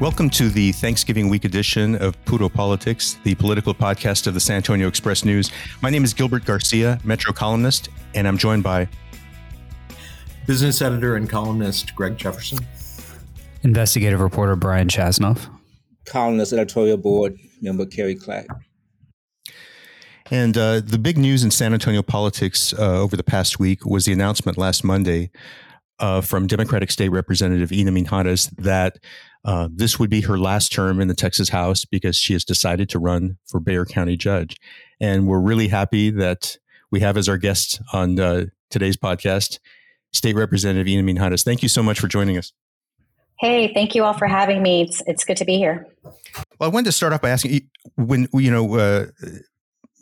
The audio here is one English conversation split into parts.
Welcome to the Thanksgiving week edition of Pudo Politics, the political podcast of the San Antonio Express News. My name is Gilbert Garcia, Metro columnist, and I'm joined by business editor and columnist Greg Jefferson, investigative reporter Brian Chasnoff, columnist, editorial board member Kerry Clay. And the big news in San Antonio politics over the past week was the announcement last Monday from Democratic State Representative Ina Minjarez that this would be her last term in the Texas House because she has decided to run for Bexar County Judge. And we're really happy that we have as our guest on today's podcast, State Representative Ina Minjarez. Thank you so much for joining us. Hey, thank you all for having me. It's good to be here. Well, I wanted to start off by asking, when, you know,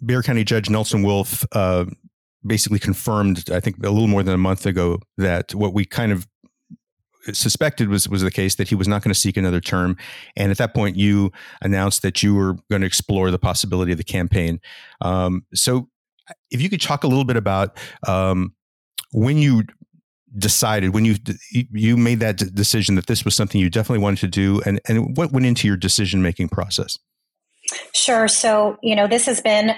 Bexar County Judge Nelson Wolf basically confirmed, I think a little more than a month ago, that what we kind of suspected was the case, that he was not going to seek another term. And at that point, you announced that you were going to explore the possibility of the campaign. So if you could talk a little bit about when you decided, when you made that decision that this was something you definitely wanted to do, and what went into your decision-making process? Sure. So, you know, this has been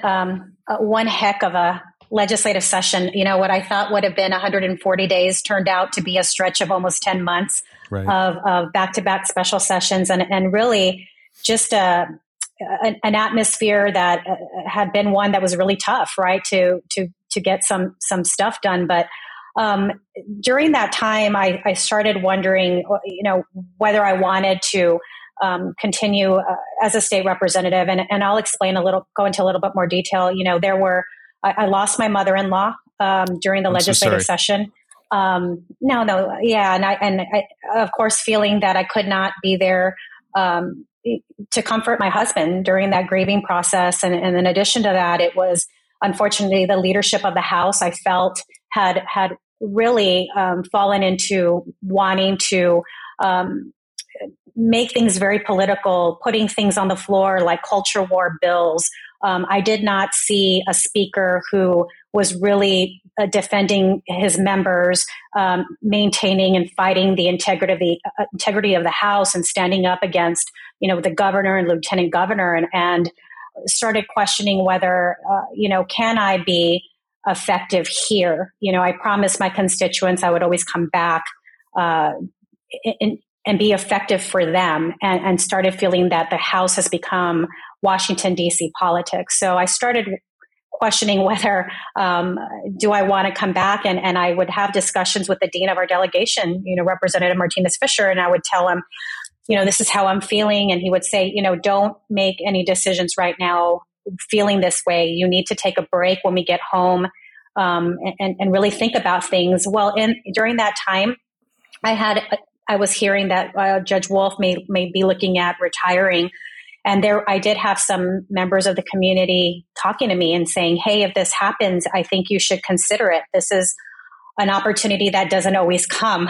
one heck of a legislative session. You know, what I thought would have been 140 days turned out to be a stretch of almost 10 months of back-to-back special sessions, and really just an atmosphere that had been one that was really tough, right, to get some stuff done. But during that time, I started wondering, you know, whether I wanted to continue as a state representative, and I'll explain go into a little bit more detail. You know, there were. I lost my mother-in-law during the legislative session. And I, of course, feeling that I could not be there to comfort my husband during that grieving process. And in addition to that, it was unfortunately the leadership of the House I felt had really fallen into wanting to make things very political, putting things on the floor like culture war bills. I did not see a speaker who was really defending his members, maintaining and fighting the integrity of the House, and standing up against, you know, the governor and lieutenant governor, and started questioning whether, you know, can I be effective here? You know, I promised my constituents I would always come back and be effective for them, and started feeling that the House has become Washington, D.C. politics. So I started questioning whether do I want to come back? And I would have discussions with the dean of our delegation, you know, Representative Martinez-Fisher, and I would tell him, you know, this is how I'm feeling. And he would say, you know, don't make any decisions right now feeling this way. You need to take a break when we get home and really think about things. Well, during that time, I was hearing that Judge Wolf may be looking at retiring. And there, I did have some members of the community talking to me and saying, hey, if this happens, I think you should consider it. This is an opportunity that doesn't always come.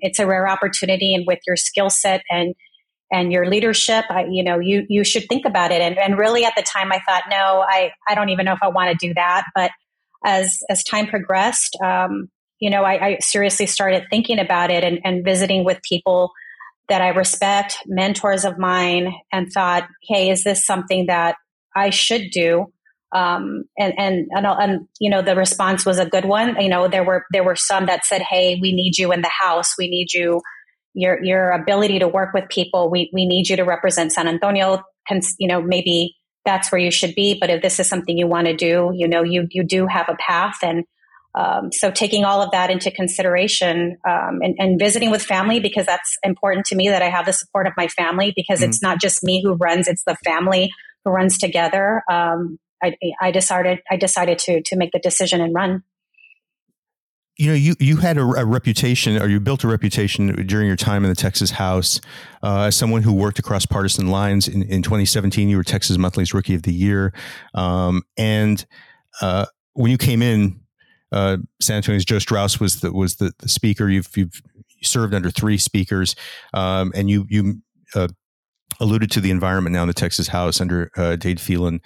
It's a rare opportunity. And with your skill set and your leadership, you know, you should think about it. And really at the time I thought, no, I don't even know if I want to do that. But as time progressed, you know, I seriously started thinking about it and visiting with people that I respect, mentors of mine, and thought, hey, is this something that I should do? And you know, the response was a good one. You know, there were some that said, hey, we need you in the House. We need you, your ability to work with people. We need you to represent San Antonio. You know, maybe that's where you should be. But if this is something you want to do, you know, you do have a path. And so taking all of that into consideration and visiting with family, because that's important to me that I have the support of my family, because it's not just me who runs, it's the family who runs together. I decided to make the decision and run. You know, you had a reputation, or you built a reputation during your time in the Texas House as someone who worked across partisan lines. In 2017, you were Texas Monthly's Rookie of the Year. And when you came in, San Antonio's Joe Strauss was the speaker. You've served under three speakers, and you alluded to the environment now in the Texas House under Dade Phelan.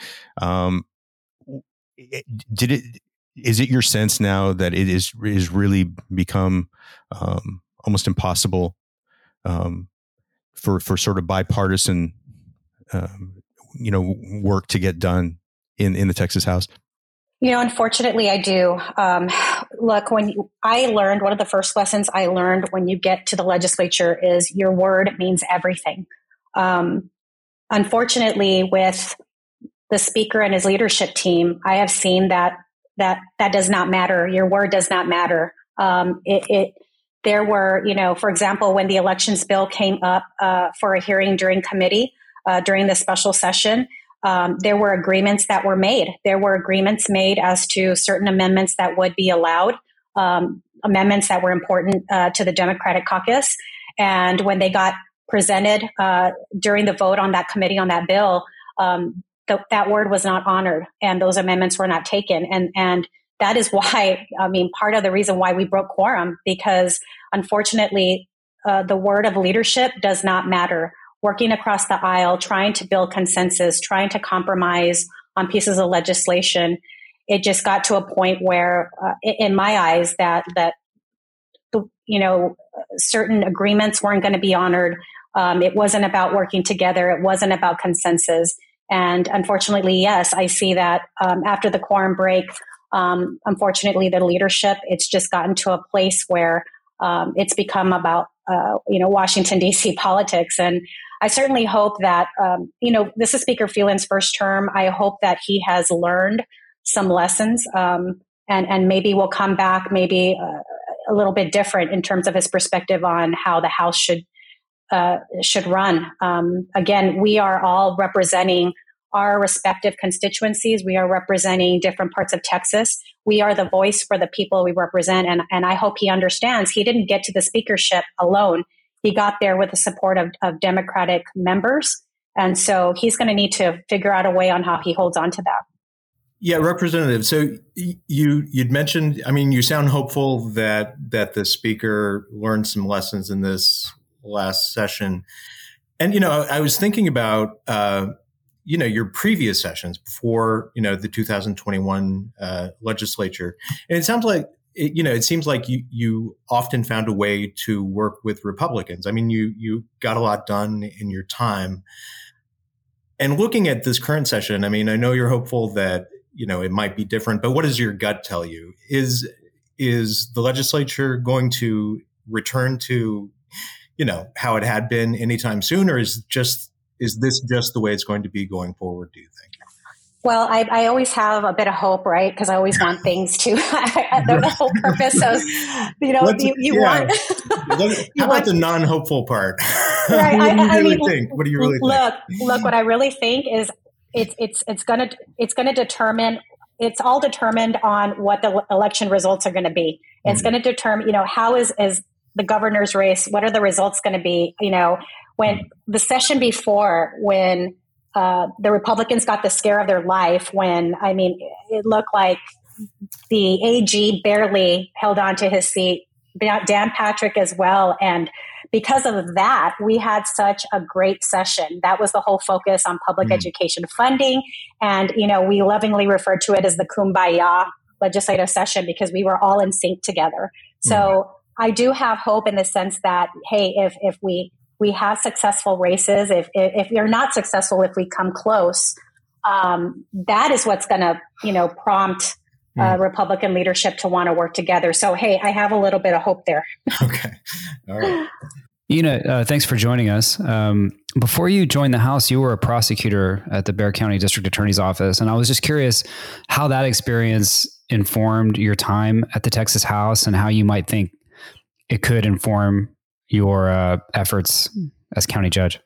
Is it your sense now that it is really become almost impossible for sort of bipartisan, work to get done in the Texas House? You know, unfortunately, I do. Look, one of the first lessons I learned when you get to the legislature is your word means everything. Unfortunately, with the speaker and his leadership team, I have seen that does not matter. Your word does not matter. There were, for example, when the elections bill came up for a hearing during committee, during the special session, there were agreements that were made. There were agreements made as to certain amendments that would be allowed, amendments that were important to the Democratic caucus. And when they got presented during the vote on that committee on that bill, that word was not honored and those amendments were not taken. And that is why, part of the reason why we broke quorum, because unfortunately, the word of leadership does not matter. Working across the aisle, trying to build consensus, trying to compromise on pieces of legislation. It just got to a point where, in my eyes, that certain agreements weren't going to be honored. It wasn't about working together. It wasn't about consensus. And unfortunately, yes, I see that after the quorum break, unfortunately, the leadership, it's just gotten to a place where it's become about, Washington, D.C. politics. And I certainly hope that, this is Speaker Phelan's first term. I hope that he has learned some lessons and maybe will come back a little bit different in terms of his perspective on how the House should run. Again, we are all representing our respective constituencies. We are representing different parts of Texas. We are the voice for the people we represent. And I hope he understands he didn't get to the speakership alone. He got there with the support of Democratic members. And so he's going to need to figure out a way on how he holds on to that. Yeah, Representative. So you'd mentioned, you sound hopeful that the speaker learned some lessons in this last session. And, I was thinking about, your previous sessions before, the 2021 legislature. And it sounds like, it seems like you often found a way to work with Republicans. You got a lot done in your time. And looking at this current session, I know you're hopeful that, it might be different, but what does your gut tell you? Is the legislature going to return to, how it had been anytime soon, or is this just the way it's going to be going forward, do you think? Well, I always have a bit of hope, right? Because I always want things to, the whole purpose of, how about the non-hopeful part? Right. What do you really think? Look, what I really think is it's going to determine, it's all determined on what the election results are going to be. It's going to determine, how is the governor's race, what are the results going to be? When the session before, when the Republicans got the scare of their life, it looked like the AG barely held on to his seat, Dan Patrick as well. And because of that, we had such a great session. That was the whole focus on public education funding. And, we lovingly refer to it as the Kumbaya legislative session because we were all in sync together. So I do have hope in the sense that, hey, if we have successful races, if you're not successful, if we come close, that is what's going to, prompt Republican leadership to want to work together. So, hey, I have a little bit of hope there. Okay. All right. Ina, thanks for joining us. Before you joined the House, you were a prosecutor at the Bexar County District Attorney's Office. And I was just curious how that experience informed your time at the Texas House and how you might think it could inform your efforts as county judge.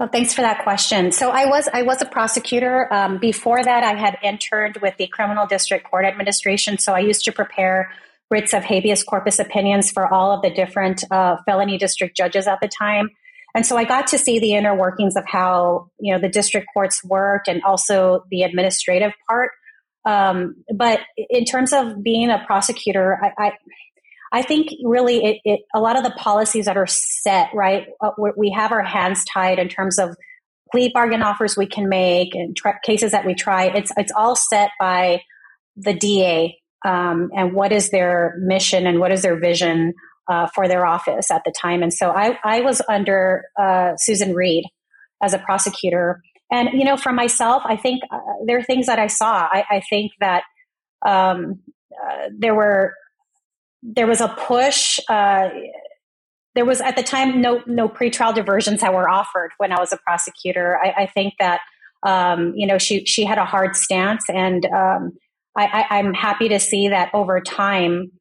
Well, thanks for that question. So I was a prosecutor. Before that, I had interned with the Criminal District Court Administration. So I used to prepare writs of habeas corpus opinions for all of the different felony district judges at the time. And so I got to see the inner workings of how, you know, the district courts worked and also the administrative part. But in terms of being a prosecutor, I think really it a lot of the policies that are set, right, we have our hands tied in terms of plea bargain offers we can make and cases that we try. It's all set by the DA and what is their mission and what is their vision for their office at the time. And so I was under Susan Reed as a prosecutor. And, you know, for myself, I think there are things that I saw. I think that there was a push. There was at the time no pretrial diversions that were offered when I was a prosecutor. I think that you know, she had a hard stance, and I'm happy to see that over time.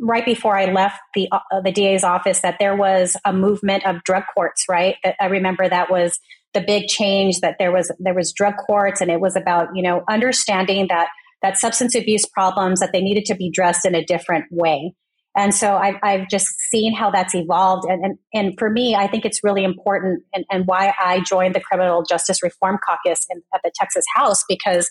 Right before I left the DA's office, that there was a movement of drug courts. Right, I remember that was the big change, that there was drug courts, and it was about, you know, understanding that substance abuse problems, that they needed to be addressed in a different way. And so I've just seen how that's evolved. And for me, I think it's really important and why I joined the Criminal Justice Reform Caucus at the Texas House, because,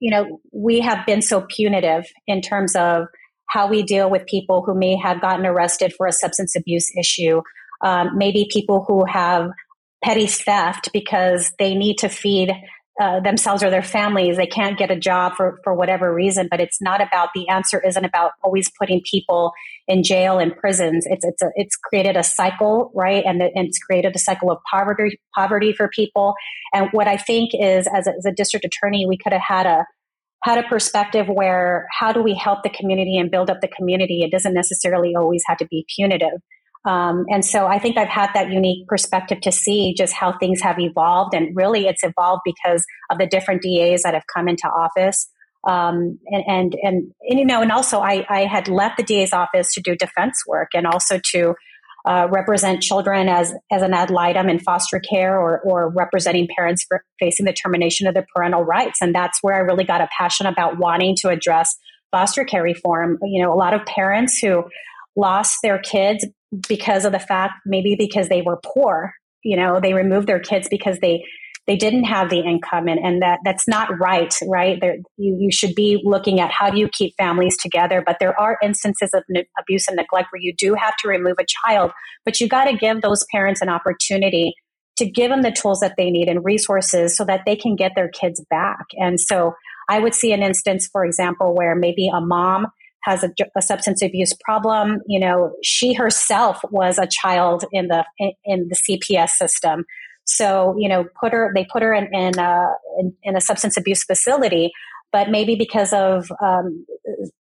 you know, we have been so punitive in terms of how we deal with people who may have gotten arrested for a substance abuse issue, maybe people who have petty theft because they need to feed themselves or their families. They can't get a job for whatever reason, but it's not about, the answer isn't about always putting people in jail and prisons. It's created a cycle, right? And it's created a cycle of poverty for people. And what I think is, as a district attorney, we could have had a perspective where, how do we help the community and build up the community? It doesn't necessarily always have to be punitive. And so I think I've had that unique perspective to see just how things have evolved. And really, it's evolved because of the different DAs that have come into office. And you know, and also I had left the DA's office to do defense work and also to represent children as an ad litem in foster care or representing parents for facing the termination of their parental rights. And that's where I really got a passion about wanting to address foster care reform. You know, a lot of parents who lost their kids because of the fact, maybe because they were poor, you know, they removed their kids because they didn't have the income, and that's not right, right? You should be looking at how do you keep families together, but there are instances of abuse and neglect where you do have to remove a child, but you got to give those parents an opportunity to give them the tools that they need and resources so that they can get their kids back. And so I would see an instance, for example, where maybe a mom has a substance abuse problem. You know, she herself was a child in the CPS system, so you know, they put her in a substance abuse facility. But maybe because of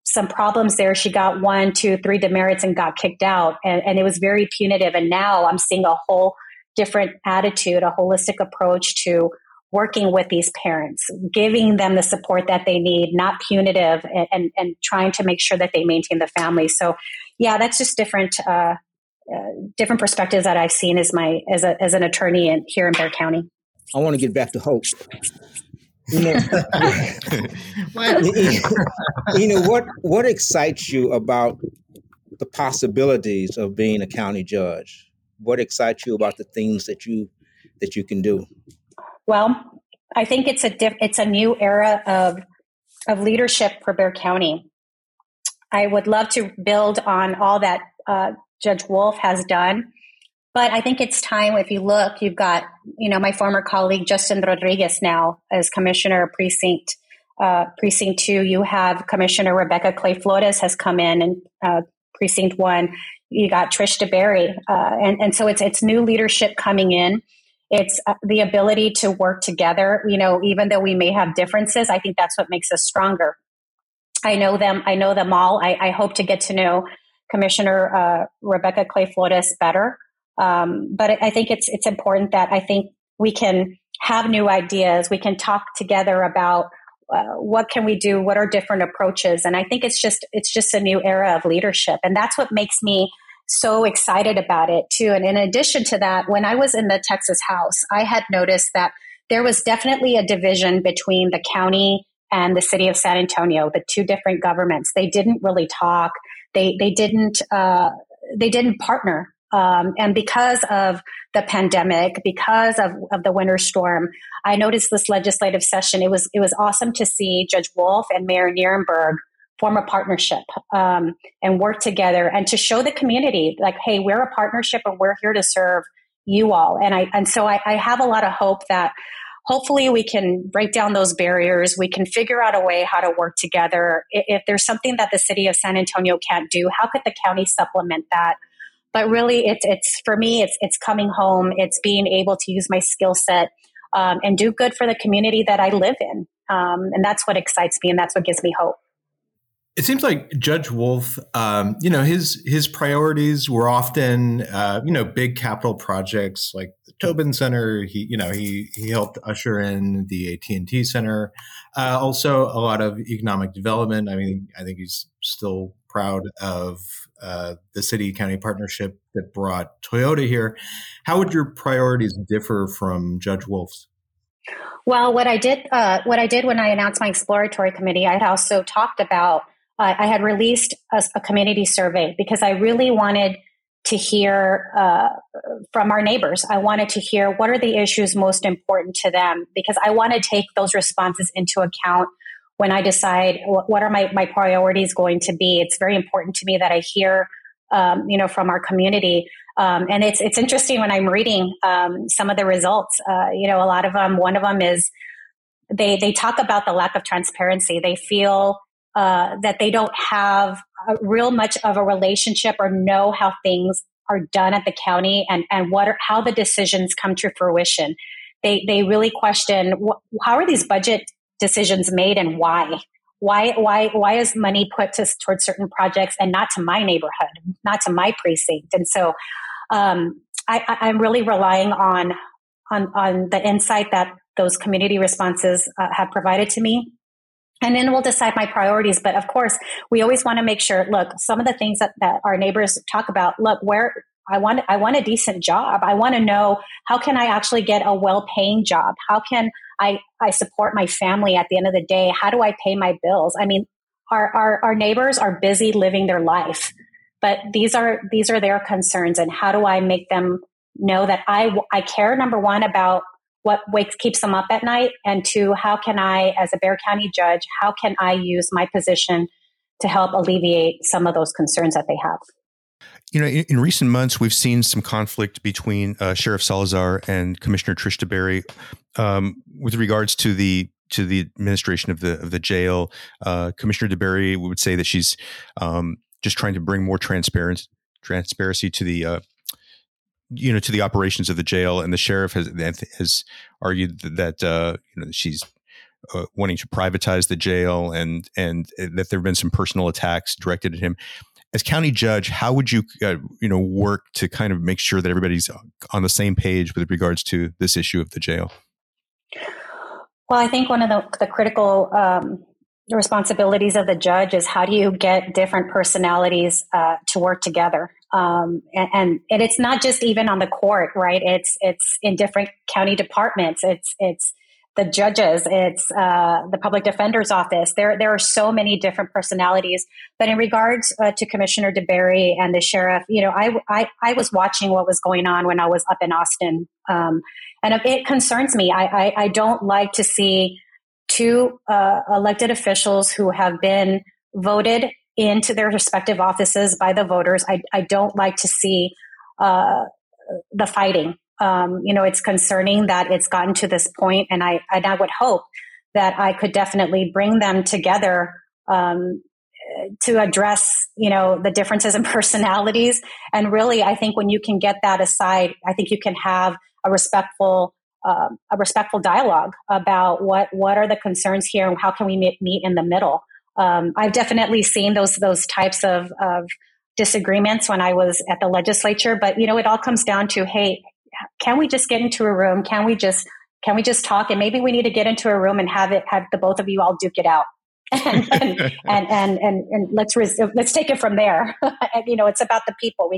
some problems there, she got 1, 2, 3 demerits and got kicked out, and it was very punitive. And now I'm seeing a whole different attitude, a holistic approach to working with these parents, giving them the support that they need, not punitive, and trying to make sure that they maintain the family. So, yeah, that's just different perspectives that I've seen as an attorney here in Bexar County. I want to get back to hope. You know, you know, what excites you about the possibilities of being a county judge? What excites you about the things that you can do? Well, I think it's a new era of leadership for Bexar County. I would love to build on all that Judge Wolf has done, but I think it's time. If you look, you've got, you know, my former colleague Justin Rodriguez now as commissioner of precinct 2. You have Commissioner Rebecca Clay Flores has come in and precinct 1. You got Trish DeBerry, and so it's new leadership coming in. It's the ability to work together, you know, even though we may have differences. I think that's what makes us stronger. I know them all. I hope to get to know Commissioner Rebecca Clay Flores better. But I think it's important that I think we can have new ideas. We can talk together about what can we do? What are different approaches? And I think it's just a new era of leadership. And that's what makes me so excited about it too. And in addition to that, when I was in the Texas House, I had noticed that there was definitely a division between the county and the city of San Antonio, the two different governments. They didn't really talk. They didn't partner. And because of the pandemic, because of the winter storm, I noticed this legislative session. It was awesome to see Judge Wolf and Mayor Nirenberg form a partnership and work together, and to show the community, like, hey, we're a partnership and we're here to serve you all. And so I have a lot of hope that hopefully we can break down those barriers. We can figure out a way how to work together. If there's something that the city of San Antonio can't do, how could the county supplement that? But really, it's for me, it's coming home. It's being able to use my skill set and do good for the community that I live in. And that's what excites me, and that's what gives me hope. It seems like Judge Wolf, his priorities were often, big capital projects like the Tobin Center. He helped usher in the AT&T Center. Also, a lot of economic development. I mean, I think he's still proud of the city-county partnership that brought Toyota here. How would your priorities differ from Judge Wolf's? Well, what I did when I announced my exploratory committee, I had also talked about. I had released a community survey because I really wanted to hear from our neighbors. I wanted to hear what are the issues most important to them, because I want to take those responses into account when I decide what are my priorities going to be. It's very important to me that I hear, from our community. And it's interesting when I'm reading some of the results, a lot of them, one of them is they talk about the lack of transparency. They feel that they don't have real much of a relationship or know how things are done at the county and how the decisions come to fruition. They really question how are these budget decisions made and why? Why is money put towards certain projects and not to my neighborhood, not to my precinct? And so I'm really relying on the insight that those community responses have provided to me. And then we'll decide my priorities. But of course, we always want to make sure, look, some of the things that our neighbors talk about, look, where I want a decent job. I want to know, how can I actually get a well-paying job? How can I support my family at the end of the day? How do I pay my bills? I mean, our neighbors are busy living their life, but these are their concerns. And how do I make them know that I care, number one, about what keeps them up at night, and two, how can I, as a Bexar County judge, how can I use my position to help alleviate some of those concerns that they have? You know, in recent months, we've seen some conflict between Sheriff Salazar and Commissioner Trish DeBerry with regards to the administration of the jail. Commissioner DeBerry would say that she's just trying to bring more transparency to the to the operations of the jail, and the sheriff has argued that she's wanting to privatize the jail, and that there have been some personal attacks directed at him. As county judge, how would you work to kind of make sure that everybody's on the same page with regards to this issue of the jail? Well, I think one of the critical responsibilities of the judge is how do you get different personalities to work together. And it's not just even on the court, right? It's in different county departments. It's the judges. It's the public defender's office. There are so many different personalities. But in regards to Commissioner DeBerry and the sheriff, I was watching what was going on when I was up in Austin, and it concerns me. I don't like to see two elected officials who have been voted into their respective offices by the voters. I don't like to see the fighting. It's concerning that it's gotten to this point, and I would hope that I could definitely bring them together to address, the differences in personalities. And really, I think when you can get that aside, I think you can have a respectful dialogue about what are the concerns here and how can we meet in the middle. I've definitely seen those types of disagreements when I was at the legislature, but it all comes down to, hey, can we just get into a room? Can we just talk? And maybe we need to get into a room and have the both of you all duke it out, and let's take it from there. It's about the people.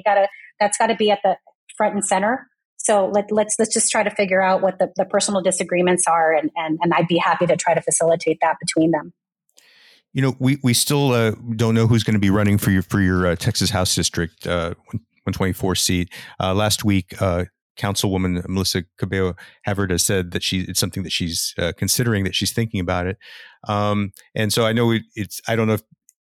That's got to be at the front and center. So let's just try to figure out what the personal disagreements are, and I'd be happy to try to facilitate that between them. You know, we still don't know who's going to be running for your Texas House district 124 seat. Last week, Councilwoman Melissa Cabello-Havard has said that it's something that she's considering, that she's thinking about it. And so I know I don't know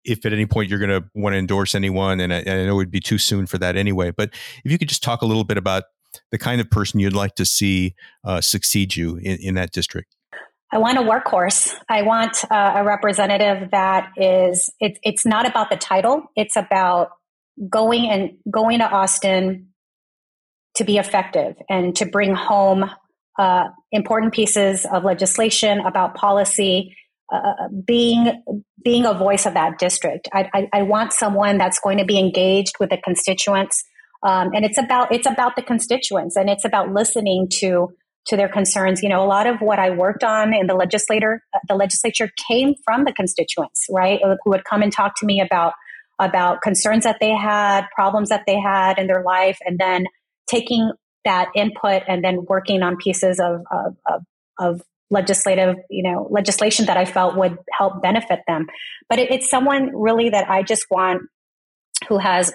if at any point you're going to want to endorse anyone, and I know it'd be too soon for that anyway. But if you could just talk a little bit about the kind of person you'd like to see succeed you in that district. I want a workhorse. I want a representative that is, it's not about the title. It's about going to Austin to be effective and to bring home important pieces of legislation about policy, being a voice of that district. I want someone that's going to be engaged with the constituents. And it's about the constituents, and it's about listening to their concerns. You know, a lot of what I worked on in the legislature came from the constituents, right? Who would come and talk to me about concerns that they had, problems that they had in their life, and then taking that input and then working on pieces of legislative, you know, legislation that I felt would help benefit them. But it's someone really that I just want who has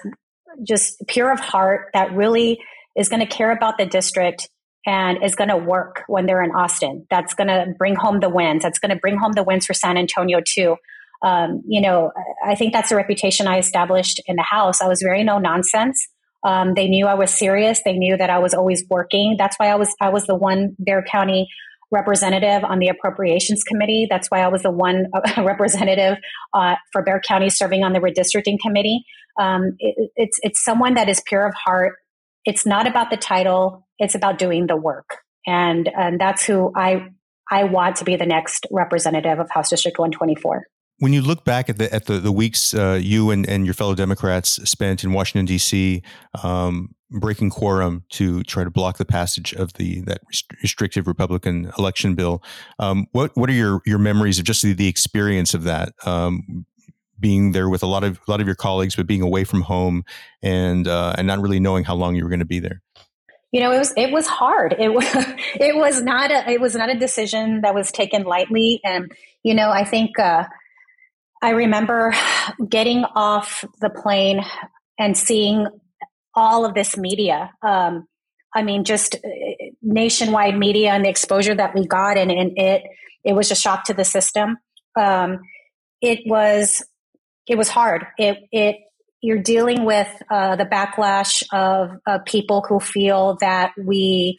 just pure of heart, that really is going to care about the district and is going to work when they're in Austin. That's going to bring home the wins. That's going to bring home the wins for San Antonio too. You know, I think that's a reputation I established in the House. I was very no nonsense. They knew I was serious. They knew that I was always working. That's why I was the one Bexar County representative on the Appropriations Committee. That's why I was the one representative for Bexar County serving on the Redistricting Committee. It's someone that is pure of heart. It's not about the title. It's about doing the work. And that's who I want to be the next representative of House District 124. When you look back at the weeks you and your fellow Democrats spent in Washington, D.C., breaking quorum to try to block the passage of that restrictive Republican election bill, what are your memories of just the experience of that? Being there with a lot of your colleagues, but being away from home and not really knowing how long you were going to be there. You know, it was hard. It was not a decision that was taken lightly. And you know, I think I remember getting off the plane and seeing all of this media. I mean, just nationwide media and the exposure that we got, and it was a shock to the system. It was hard. You're dealing with the backlash of people who feel that we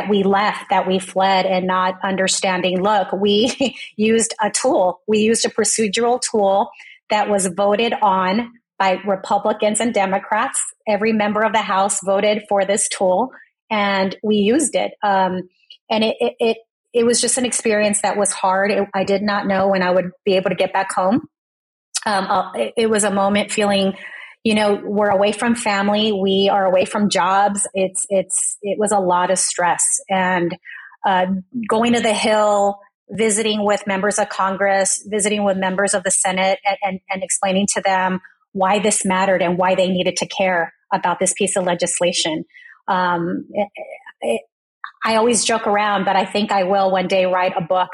left, that we fled, and not understanding. Look, we used a tool. We used a procedural tool that was voted on by Republicans and Democrats. Every member of the House voted for this tool, and we used it. It was just an experience that was hard. I did not know when I would be able to get back home. It was a moment feeling, you know, we're away from family, we are away from jobs. It was a lot of stress, and going to the Hill, visiting with members of Congress, visiting with members of the Senate, and explaining to them why this mattered and why they needed to care about this piece of legislation. I always joke around, but I think I will one day write a book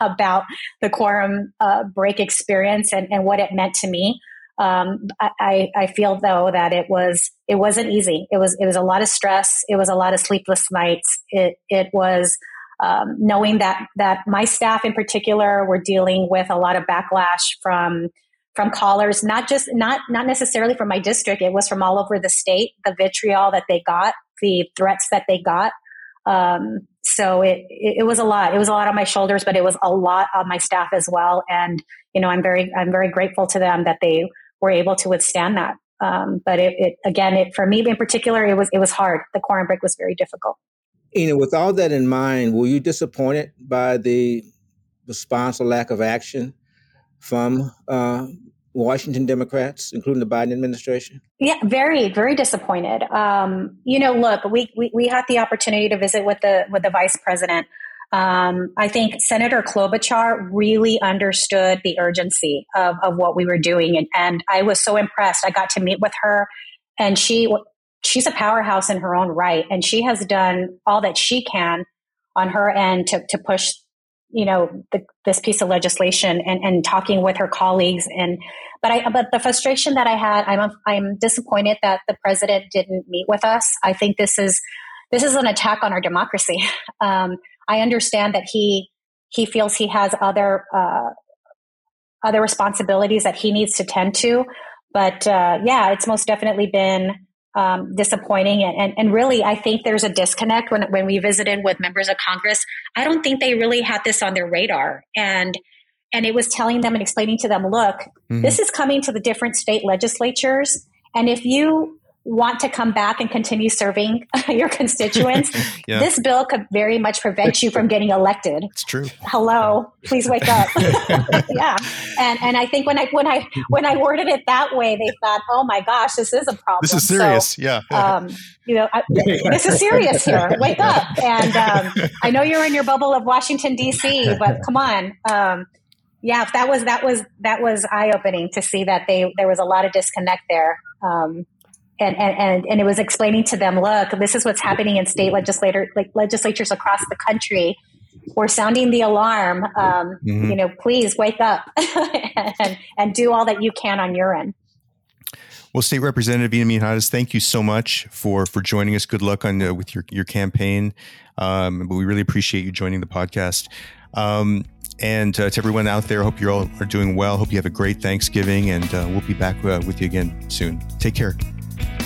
about the quorum break experience and what it meant to me. I feel though that it wasn't easy. It was a lot of stress. It was a lot of sleepless nights. It was knowing that my staff in particular were dealing with a lot of backlash from callers, not necessarily from my district. It was from all over the state, the vitriol that they got, the threats that they got. So it was a lot. It was a lot on my shoulders, but it was a lot on my staff as well. And you know, I'm very grateful to them that they were able to withstand that. But it again, for me in particular, it was hard. The quorum break was very difficult. Ina, with all that in mind, were you disappointed by the response or lack of action from Washington Democrats, including the Biden administration? Yeah, very, very disappointed. You know, look, we had the opportunity to visit with the vice president. I think Senator Klobuchar really understood the urgency of what we were doing. And I was so impressed. I got to meet with her, and she she's a powerhouse in her own right, and she has done all that she can on her end to push, you know, this piece of legislation and talking with her colleagues. But the frustration that I had, I'm disappointed that the president didn't meet with us. I think this is an attack on our democracy. I understand that he feels he has other responsibilities that he needs to tend to, but it's most definitely been disappointing. And really, I think there's a disconnect when we visited with members of Congress. I don't think they really had this on their radar. And it was telling them and explaining to them, look, mm-hmm. this is coming to the different state legislatures. And if you want to come back and continue serving your constituents, yeah. this bill could very much prevent you from getting elected. It's true. Hello, please wake up. Yeah. And I think when I worded it that way, they thought, oh my gosh, this is a problem. This is serious. So, yeah. This is serious here. Wake up. And I know you're in your bubble of Washington, D.C., but come on. Yeah, that was eye-opening to see that there was a lot of disconnect there. And it was explaining to them, look, this is what's happening in state legislatures across the country. We're sounding the alarm. Mm-hmm. You know, please wake up and do all that you can on your end. Well, State Representative Ina Minjarez, thank you so much for joining us. Good luck with your campaign. But we really appreciate you joining the podcast. And to everyone out there, hope you all are doing well. Hope you have a great Thanksgiving, and we'll be back with you again soon. Take care.